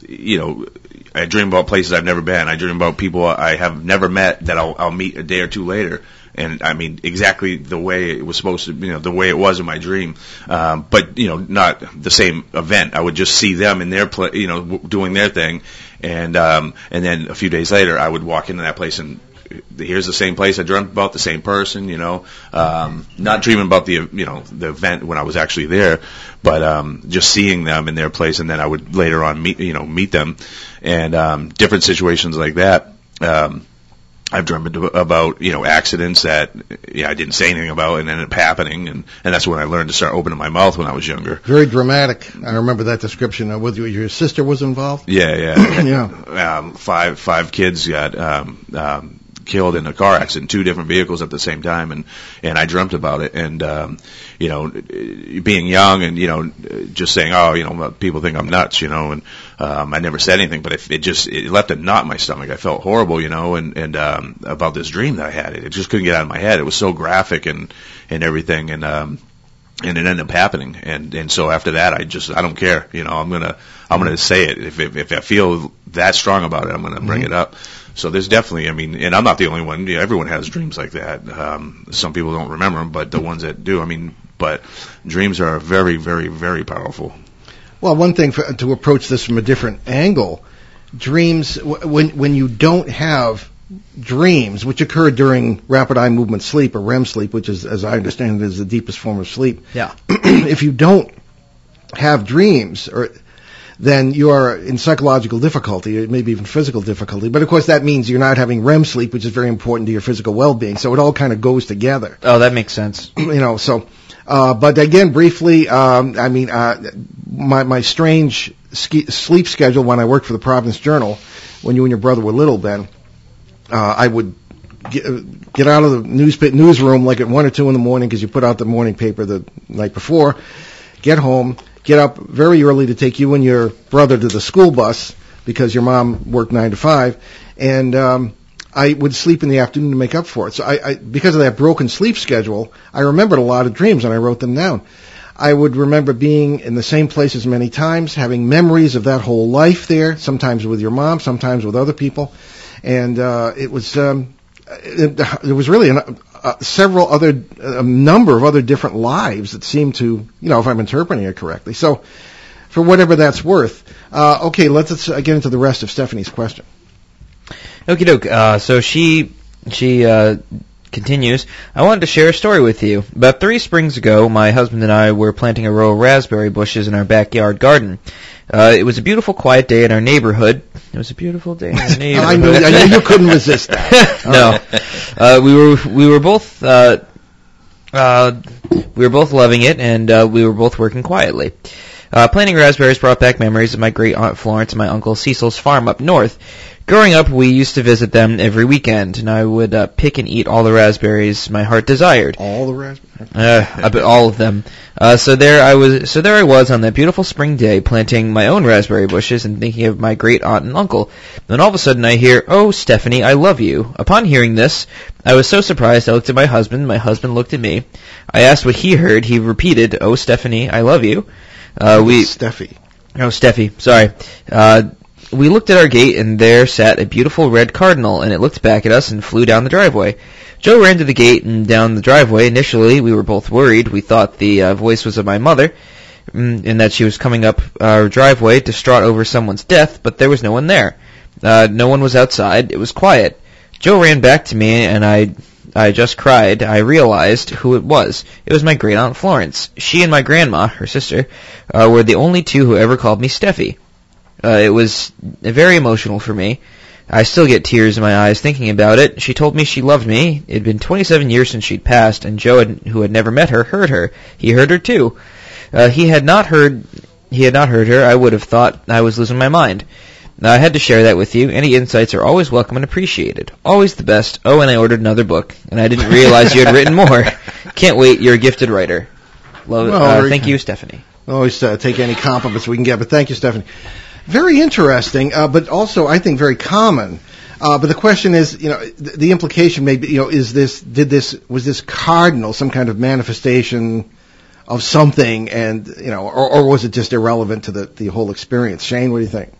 you know. I dream about places I've never been. I dream about people I have never met that I'll, I'll meet a day or two later. And, I mean, exactly the way it was supposed to, you know, the way it was in my dream. Um, but, you know, not the same event. I would just see them in their pla- you know, w- doing their thing. And um, and then a few days later, I would walk into that place and here's the same place I dreamt about, the same person, you know. Um, not dreaming about the, you know, the event when I was actually there, but um, just seeing them in their place, and then I would later on meet, you know, meet them, and um, different situations like that. Um, I've dreamt about, you know, accidents that yeah, I didn't say anything about and ended up happening, and, and that's when I learned to start opening my mouth when I was younger. Very dramatic. I remember that description. With you, your sister was involved. Yeah, yeah, yeah. Um, five five kids got. Um, um, killed in a car accident, two different vehicles at the same time, and and I dreamt about it. And um, you know, being young and you know, just saying, oh, you know, people think I'm nuts, you know, and um, I never said anything, but it, it just it left a knot in my stomach. I felt horrible, you know, and and um, about this dream that I had. It, it just couldn't get out of my head. It was so graphic and and everything, and um, and it ended up happening. And and so after that, I just I don't care, you know, I'm gonna I'm gonna say it if if, if I feel that strong about it, I'm gonna bring mm-hmm. it up. So there's definitely, I mean, and I'm not the only one. You know, everyone has dreams like that. Um, some people don't remember them, but the ones that do, I mean, but dreams are very, very, very powerful. Well, one thing for, to approach this from a different angle, dreams, w- when when you don't have dreams, which occur during rapid eye movement sleep or R E M sleep, which is, as I understand it, is the deepest form of sleep. Yeah. If you don't have dreams or... then you are in psychological difficulty, maybe even physical difficulty. But, of course, that means you're not having R E M sleep, which is very important to your physical well-being. So it all kind of goes together. Oh, that makes sense. You know, so, uh, but again, briefly, um, I mean, uh, my, my strange ski- sleep schedule when I worked for the Providence Journal, when you and your brother were little, Ben, uh, I would get, get out of the news, newsroom like at one or two in the morning because you put out the morning paper the night before, get home, get up very early to take you and your brother to the school bus because your mom worked nine to five, and um, I would sleep in the afternoon to make up for it. So I, I, because of that broken sleep schedule, I remembered a lot of dreams and I wrote them down. I would remember being in the same place as many times, having memories of that whole life there, sometimes with your mom, sometimes with other people, and uh, it was um, it, it was really an. Uh, several other, a number of other different lives that seem to, you know, if I'm interpreting it correctly. So, for whatever that's worth. Uh, okay, let's get into the rest of Stephanie's question. Okie doke. Uh, so she, she, uh, continues, I wanted to share a story with you. About three springs ago, my husband and I were planting a row of raspberry bushes in our backyard garden. Uh, it was a beautiful, quiet day in our neighborhood. It was a beautiful day in our neighborhood. I knew, I knew you couldn't resist that. No, uh, we were we were both uh, uh, we were both loving it, and uh, we were both working quietly. Uh, planting raspberries brought back memories of my great aunt Florence and my uncle Cecil's farm up north. Growing up, we used to visit them every weekend, and I would uh, pick and eat all the raspberries my heart desired. All the raspberries? Uh, all of them. Uh, so there I was. So there I was on that beautiful spring day, planting my own raspberry bushes and thinking of my great aunt and uncle. Then all of a sudden, I hear, "Oh, Stephanie, I love you." Upon hearing this, I was so surprised. I looked at my husband. My husband looked at me. I asked what he heard. He repeated, "Oh, Stephanie, I love you." Uh, we Steffi. Oh, Steffi. Sorry. Uh, We looked at our gate, and there sat a beautiful red cardinal, and it looked back at us and flew down the driveway. Joe ran to the gate and down the driveway. Initially, we were both worried. We thought the uh, voice was of my mother, and that she was coming up our driveway, distraught over someone's death, but there was no one there. Uh, no one was outside. It was quiet. Joe ran back to me, and I... I just cried. I realized who it was. It was my great-aunt Florence. She and my grandma, her sister, uh, were the only two who ever called me Steffi. Uh, it was very emotional for me. I still get tears in my eyes thinking about it. She told me she loved me. It had been twenty-seven years since she'd passed, and Joe, had, who had never met her, heard her. He heard her, too. Uh, he had not heard He had not heard her. I would have thought I was losing my mind. Now, I had to share that with you. Any insights are always welcome and appreciated. Always the best. Oh, and I ordered another book, and I didn't realize you had written more. Can't wait. You're a gifted writer. Love it. Well, uh, thank you, Stephanie. Always uh, take any compliments we can get, but thank you, Stephanie. Very interesting, uh, but also, I think, very common. Uh, but the question is, you know, the, the implication may be, you know, is this, did this, was this cardinal some kind of manifestation of something, and, you know, or, or was it just irrelevant to the, the whole experience? Shane, what do you think?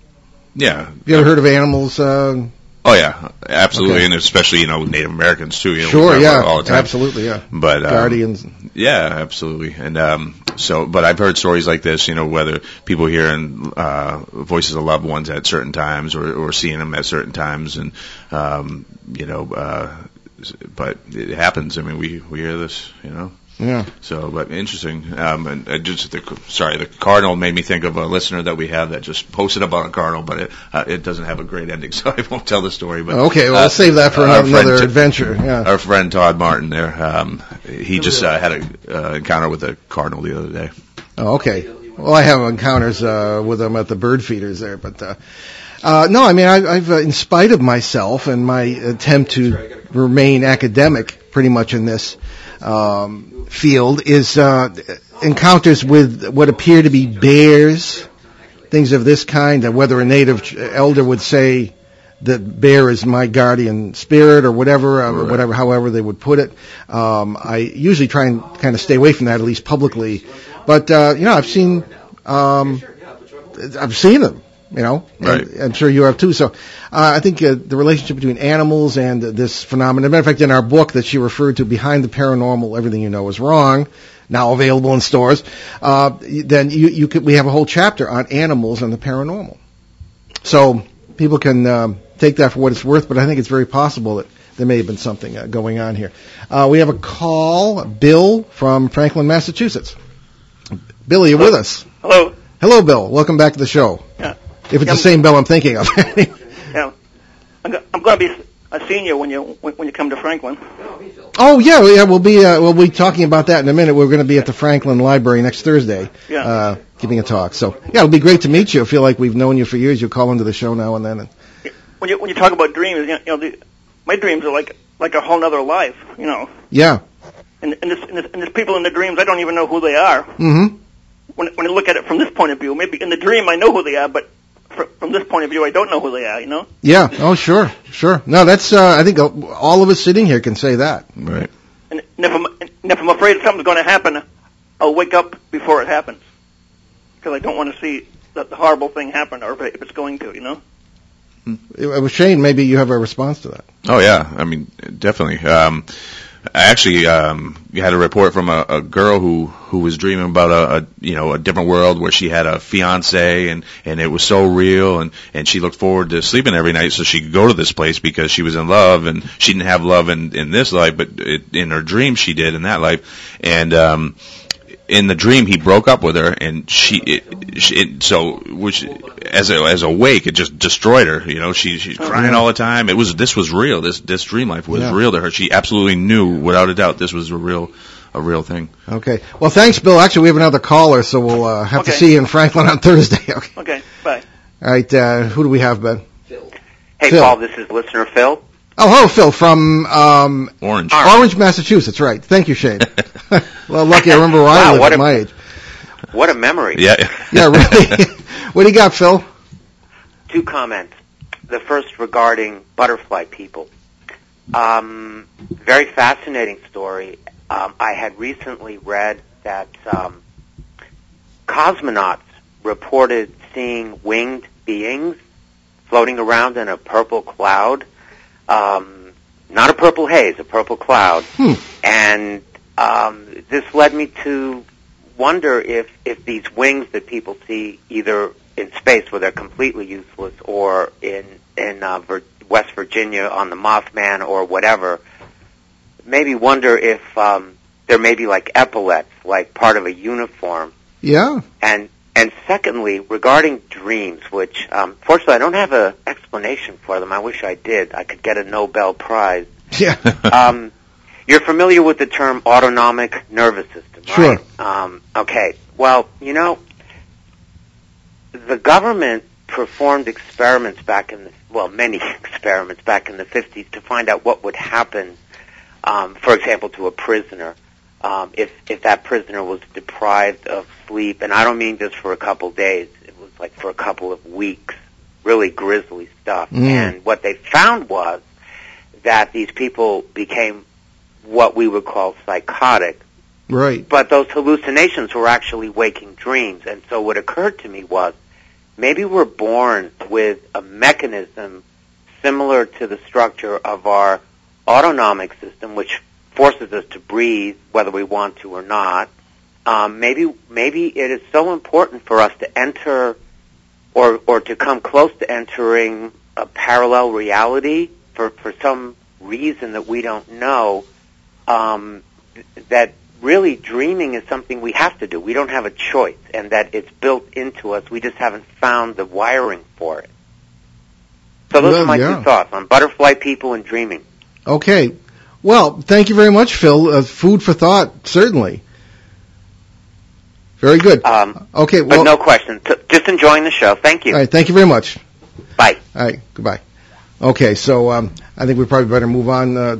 Yeah. Have you ever heard of animals? Uh, oh, yeah, absolutely, okay. And especially, you know, Native Americans, too. You know, sure, yeah, all the time. Absolutely, yeah. But, um, Guardians. Yeah, absolutely, and, um... So, but I've heard stories like this, you know, whether people hearing uh, voices of loved ones at certain times or, or seeing them at certain times, and um, you know, uh, but it happens. I mean, we, we hear this, you know. Yeah. So, but interesting. Um, and uh, just the, sorry, the cardinal made me think of a listener that we have that just posted about a cardinal, but it uh, it doesn't have a great ending, so I won't tell the story. But okay, well, uh, I'll save that for another, friend, another adventure. Yeah. Our friend Todd Martin there, um, he just uh, had an uh, encounter with a cardinal the other day. Oh, okay. Well, I have encounters uh, with them at the bird feeders there, but. Uh, Uh, no, I mean, I've, I've uh, in spite of myself and my attempt to remain academic pretty much in this um, field is uh, encounters with what appear to be bears, things of this kind, and whether a native elder would say that bear is my guardian spirit or whatever, or whatever, however they would put it. Um, I usually try and kind of stay away from that, at least publicly. But, uh, you know, I've seen, um, I've seen them. You know, right. I'm sure you have too. So uh, I think uh, the relationship between animals and uh, this phenomenon, as a matter of fact, in our book that she referred to, Behind the Paranormal, Everything You Know Is Wrong, now available in stores, uh, then you, you could, we have a whole chapter on animals and the paranormal. So people can um, take that for what it's worth, but I think it's very possible that there may have been something uh, going on here. Uh, we have a call, Bill from Franklin, Massachusetts. Bill, you're with us. Hello. Hello, Bill. Welcome back to the show. Yeah. If it's yeah, the same Bill I'm thinking of. Yeah, I'm, go- I'm going to be a senior when you when, when you come to Franklin. Oh yeah, yeah, we'll be uh, we'll be talking about that in a minute. We're going to be at the Franklin Library next Thursday, yeah. uh, giving a talk. So yeah, it'll be great to meet you. I feel like we've known you for years. You call into the show now and then. And when you when you talk about dreams, you know, you know the, my dreams are like like a whole other life. You know. Yeah. And and there's, and, there's, and there's people in the dreams I don't even know who they are. Mm-hmm. When when I look at it from this point of view, maybe in the dream I know who they are, but from this point of view, I don't know who they are, you know? Yeah. Oh, sure. Sure. No, that's, uh, I think all of us sitting here can say that. Right. And if I'm, and if I'm afraid something's going to happen, I'll wake up before it happens. Because I don't want to see that the horrible thing happen, or if it's going to, you know? It, Shane, maybe you have a response to that. Oh, yeah. I mean, definitely. Um, I actually um, had a report from a, a girl who, who was dreaming about a, a you know a different world where she had a fiance and, and it was so real and, and she looked forward to sleeping every night so she could go to this place because she was in love and she didn't have love in, in this life but it, in her dream she did in that life and um, in the dream he broke up with her and she it, she, it so which as a as a wake it just destroyed her, you know, she she's crying all the time. It was this was real this this dream life was yeah. real to her. She absolutely knew without a doubt this was a real a real thing. Okay, well thanks Bill. Actually we have another caller, so we'll uh, have okay. to see you in Franklin on Thursday. Okay, okay, bye. All right, uh, who do we have, Ben? Phil. Hey Phil. Paul, this is listener Phil. Oh, hello, Phil, from um, Orange. Orange, Orange, Massachusetts. Right. Thank you, Shane. Well, lucky I remember where wow, I live at a, my age. What a memory. Yeah, yeah, really. What do you got, Phil? Two comments. The first regarding butterfly people. Um, very fascinating story. Um, I had recently read that um, cosmonauts reported seeing winged beings floating around in a purple cloud. Um, not a purple haze, a purple cloud. Hmm. And um, this led me to wonder if, if these wings that people see either in space where they're completely useless or in, in uh, Ver- West Virginia on the Mothman or whatever, maybe wonder if um, there may be like epaulets, like part of a uniform. Yeah. And And secondly, regarding dreams, which um, fortunately I don't have an explanation for them. I wish I did. I could get a Nobel Prize. Yeah. um, you're familiar with the term autonomic nervous system, right? Sure. Um, okay. Well, you know, the government performed experiments back in the, well, many experiments back in the fifties to find out what would happen, um, for example, to a prisoner. Um, if, if that prisoner was deprived of sleep, and I don't mean just for a couple days, it was like for a couple of weeks, really grisly stuff. Mm. And what they found was that these people became what we would call psychotic. Right. But those hallucinations were actually waking dreams. And so what occurred to me was maybe we're born with a mechanism similar to the structure of our autonomic system, which forces us to breathe, whether we want to or not. Um, maybe maybe it is so important for us to enter or or to come close to entering a parallel reality for, for some reason that we don't know, um, that really dreaming is something we have to do. We don't have a choice, and that it's built into us. We just haven't found the wiring for it. So those well, are my yeah. two thoughts on butterfly people and dreaming. Okay. Well, thank you very much, Phil. Uh, food for thought, certainly. Very good. Um, okay, well, but no question. T- just enjoying the show. Thank you. All right, thank you very much. Bye. All right. Goodbye. Okay, so um, I think we probably better move on uh,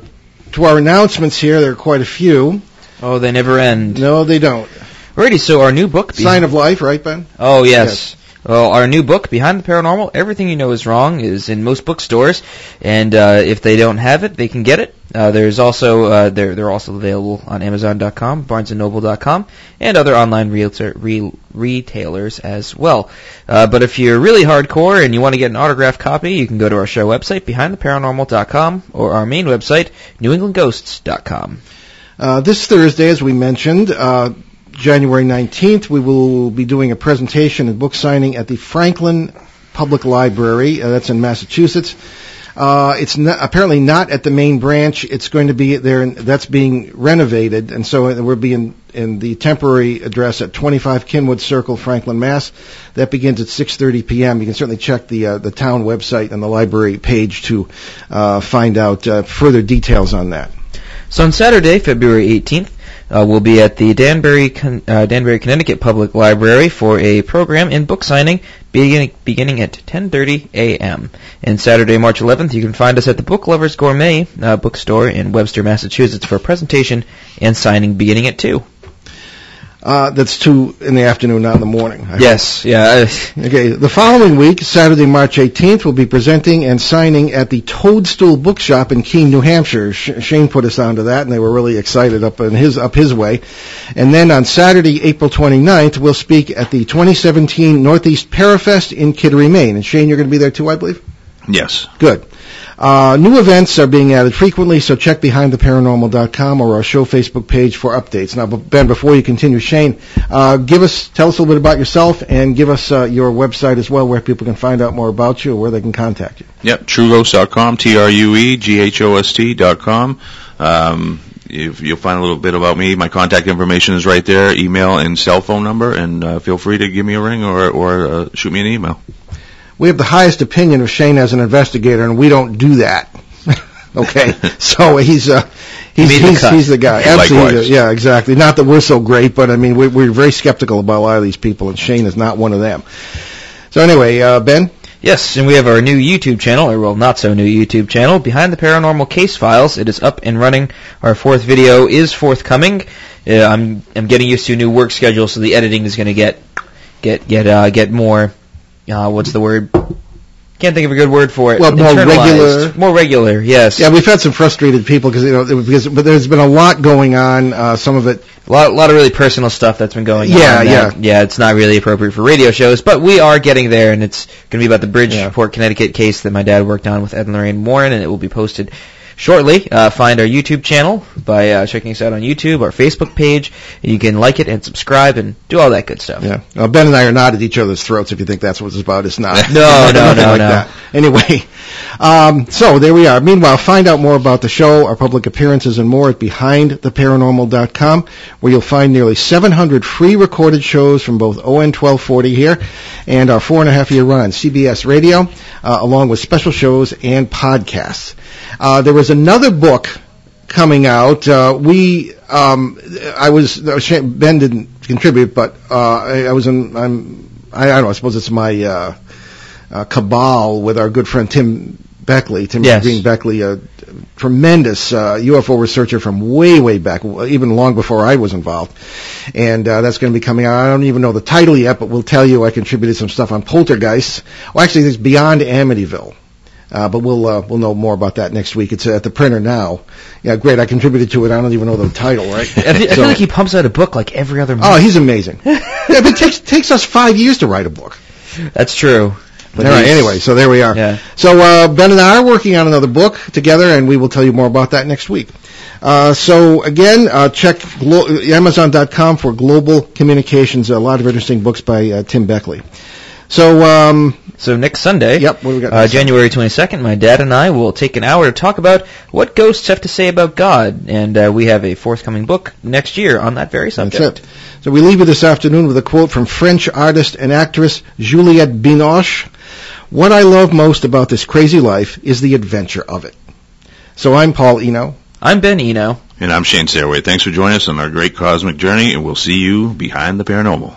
to our announcements here. There are quite a few. Oh, they never end. No, they don't. Alrighty, so our new book... Be- Sign of Life, right, Ben? Oh, yes. yes. Well, our new book, Behind the Paranormal, Everything You Know Is Wrong, is in most bookstores. And uh, if they don't have it, they can get it. Uh, there's also... Uh, they're, they're also available on Amazon dot com, Barnes and Noble dot com, and other online realtor, re- retailers as well. Uh, but if you're really hardcore and you want to get an autographed copy, you can go to our show website, Behind The Paranormal dot com, or our main website, New England Ghosts dot com. Uh, this Thursday, as we mentioned, uh, January nineteenth, we will be doing a presentation and book signing at the Franklin Public Library. Uh, that's in Massachusetts. Uh, it's not, apparently not at the main branch. It's going to be there, and that's being renovated. And so we'll be in, in the temporary address at twenty-five Kenwood Circle, Franklin, Mass. That begins at six thirty p.m. You can certainly check the uh, the town website and the library page to uh, find out uh, further details on that. So on Saturday, February eighteenth, uh, we'll be at the Danbury, Con- uh, Danbury, Connecticut Public Library for a program in book signing begin- beginning at ten thirty a.m. And Saturday, March eleventh, you can find us at the Book Lovers Gourmet uh, bookstore in Webster, Massachusetts for a presentation and signing beginning at two. Uh, that's two in the afternoon, not in the morning. I yes, hope. yeah. Okay, the following week, Saturday, March eighteenth, we'll be presenting and signing at the Toadstool Bookshop in Keene, New Hampshire. Sh- Shane put us onto that, and they were really excited up in his up his way. And then on Saturday, April twenty-ninth, we'll speak at the twenty seventeen Northeast Parafest in Kittery, Maine. And Shane, you're going to be there too, I believe? Yes. Good. Uh, new events are being added frequently, so check Behind The Paranormal dot com or our show Facebook page for updates. Now, Ben, before you continue, Shane, uh, give us, tell us a little bit about yourself and give us uh, your website as well where people can find out more about you or where they can contact you. Yep, True Ghost dot com, T R U E G H O S T dot com. Um, you'll find a little bit about me. My contact information is right there, email and cell phone number, and uh, feel free to give me a ring or, or uh, shoot me an email. We have the highest opinion of Shane as an investigator, and we don't do that. Okay, so he's uh, he's he's, the he's the guy. Absolutely, yeah, exactly. Not that we're so great, but I mean we, we're very skeptical about a lot of these people, and Shane is not one of them. So anyway, uh, Ben. Yes, and we have our new YouTube channel, or well, not so new YouTube channel, Behind the Paranormal Case Files. It is up and running. Our fourth video is forthcoming. Uh, I'm I'm getting used to a new work schedule, so the editing is going to get get get uh, get more. Uh, what's the word? Can't think of a good word for it. Well, more regular. More regular, yes. Yeah, we've had some frustrated people because you know because but there's been a lot going on. Uh, some of it, a lot, a lot of really personal stuff that's been going yeah, on. Yeah, yeah, yeah. It's not really appropriate for radio shows, but we are getting there, and it's going to be about the Bridgeport, yeah. Connecticut case that my dad worked on with Ed and Lorraine Warren, and it will be posted shortly. Uh, find our YouTube channel by uh, checking us out on YouTube, our Facebook page. You can like it and subscribe and do all that good stuff. Yeah, uh, Ben and I are not at each other's throats. If you think that's what it's about, it's not. no, no, no, like no. That. Anyway, um, so there we are. Meanwhile, find out more about the show, our public appearances, and more at Behind The Paranormal dot com, where you'll find nearly seven hundred free recorded shows from both O N twelve forty here and our four and a half year run on C B S Radio, uh, along with special shows and podcasts. Uh, there was another book coming out. Uh, we, um, I was Ben didn't contribute, but uh, I, I was in. I'm, I, I don't know. I suppose it's my uh, uh, cabal with our good friend Tim Beckley, Tim yes. Green Beckley, a tremendous uh, U F O researcher from way, way back, even long before I was involved. And uh, that's going to be coming out. I don't even know the title yet, but we'll tell you. I contributed some stuff on poltergeists. Well, actually, it's Beyond Amityville. Uh, but we'll uh, we'll know more about that next week. It's at the printer now. Yeah, great. I contributed to it. I don't even know the title, right? I feel so, like he pumps out a book like every other month. Oh, he's amazing. yeah, but it takes, takes us five years to write a book. That's true. But all right, anyway, so there we are. Yeah. So uh, Ben and I are working on another book together, and we will tell you more about that next week. Uh, so, again, uh, check glo- Amazon dot com for Global Communications, a lot of interesting books by uh, Tim Beckley. So um, so next Sunday, yep, what we got uh, January twenty-second, my dad and I will take an hour to talk about what ghosts have to say about God. And uh, we have a forthcoming book next year on that very subject. That's it. So we leave you this afternoon with a quote from French artist and actress Juliette Binoche. What I love most about this crazy life is the adventure of it. So I'm Paul Eno. I'm Ben Eno. And I'm Shane Searway. Thanks for joining us on our great cosmic journey, and we'll see you behind the paranormal.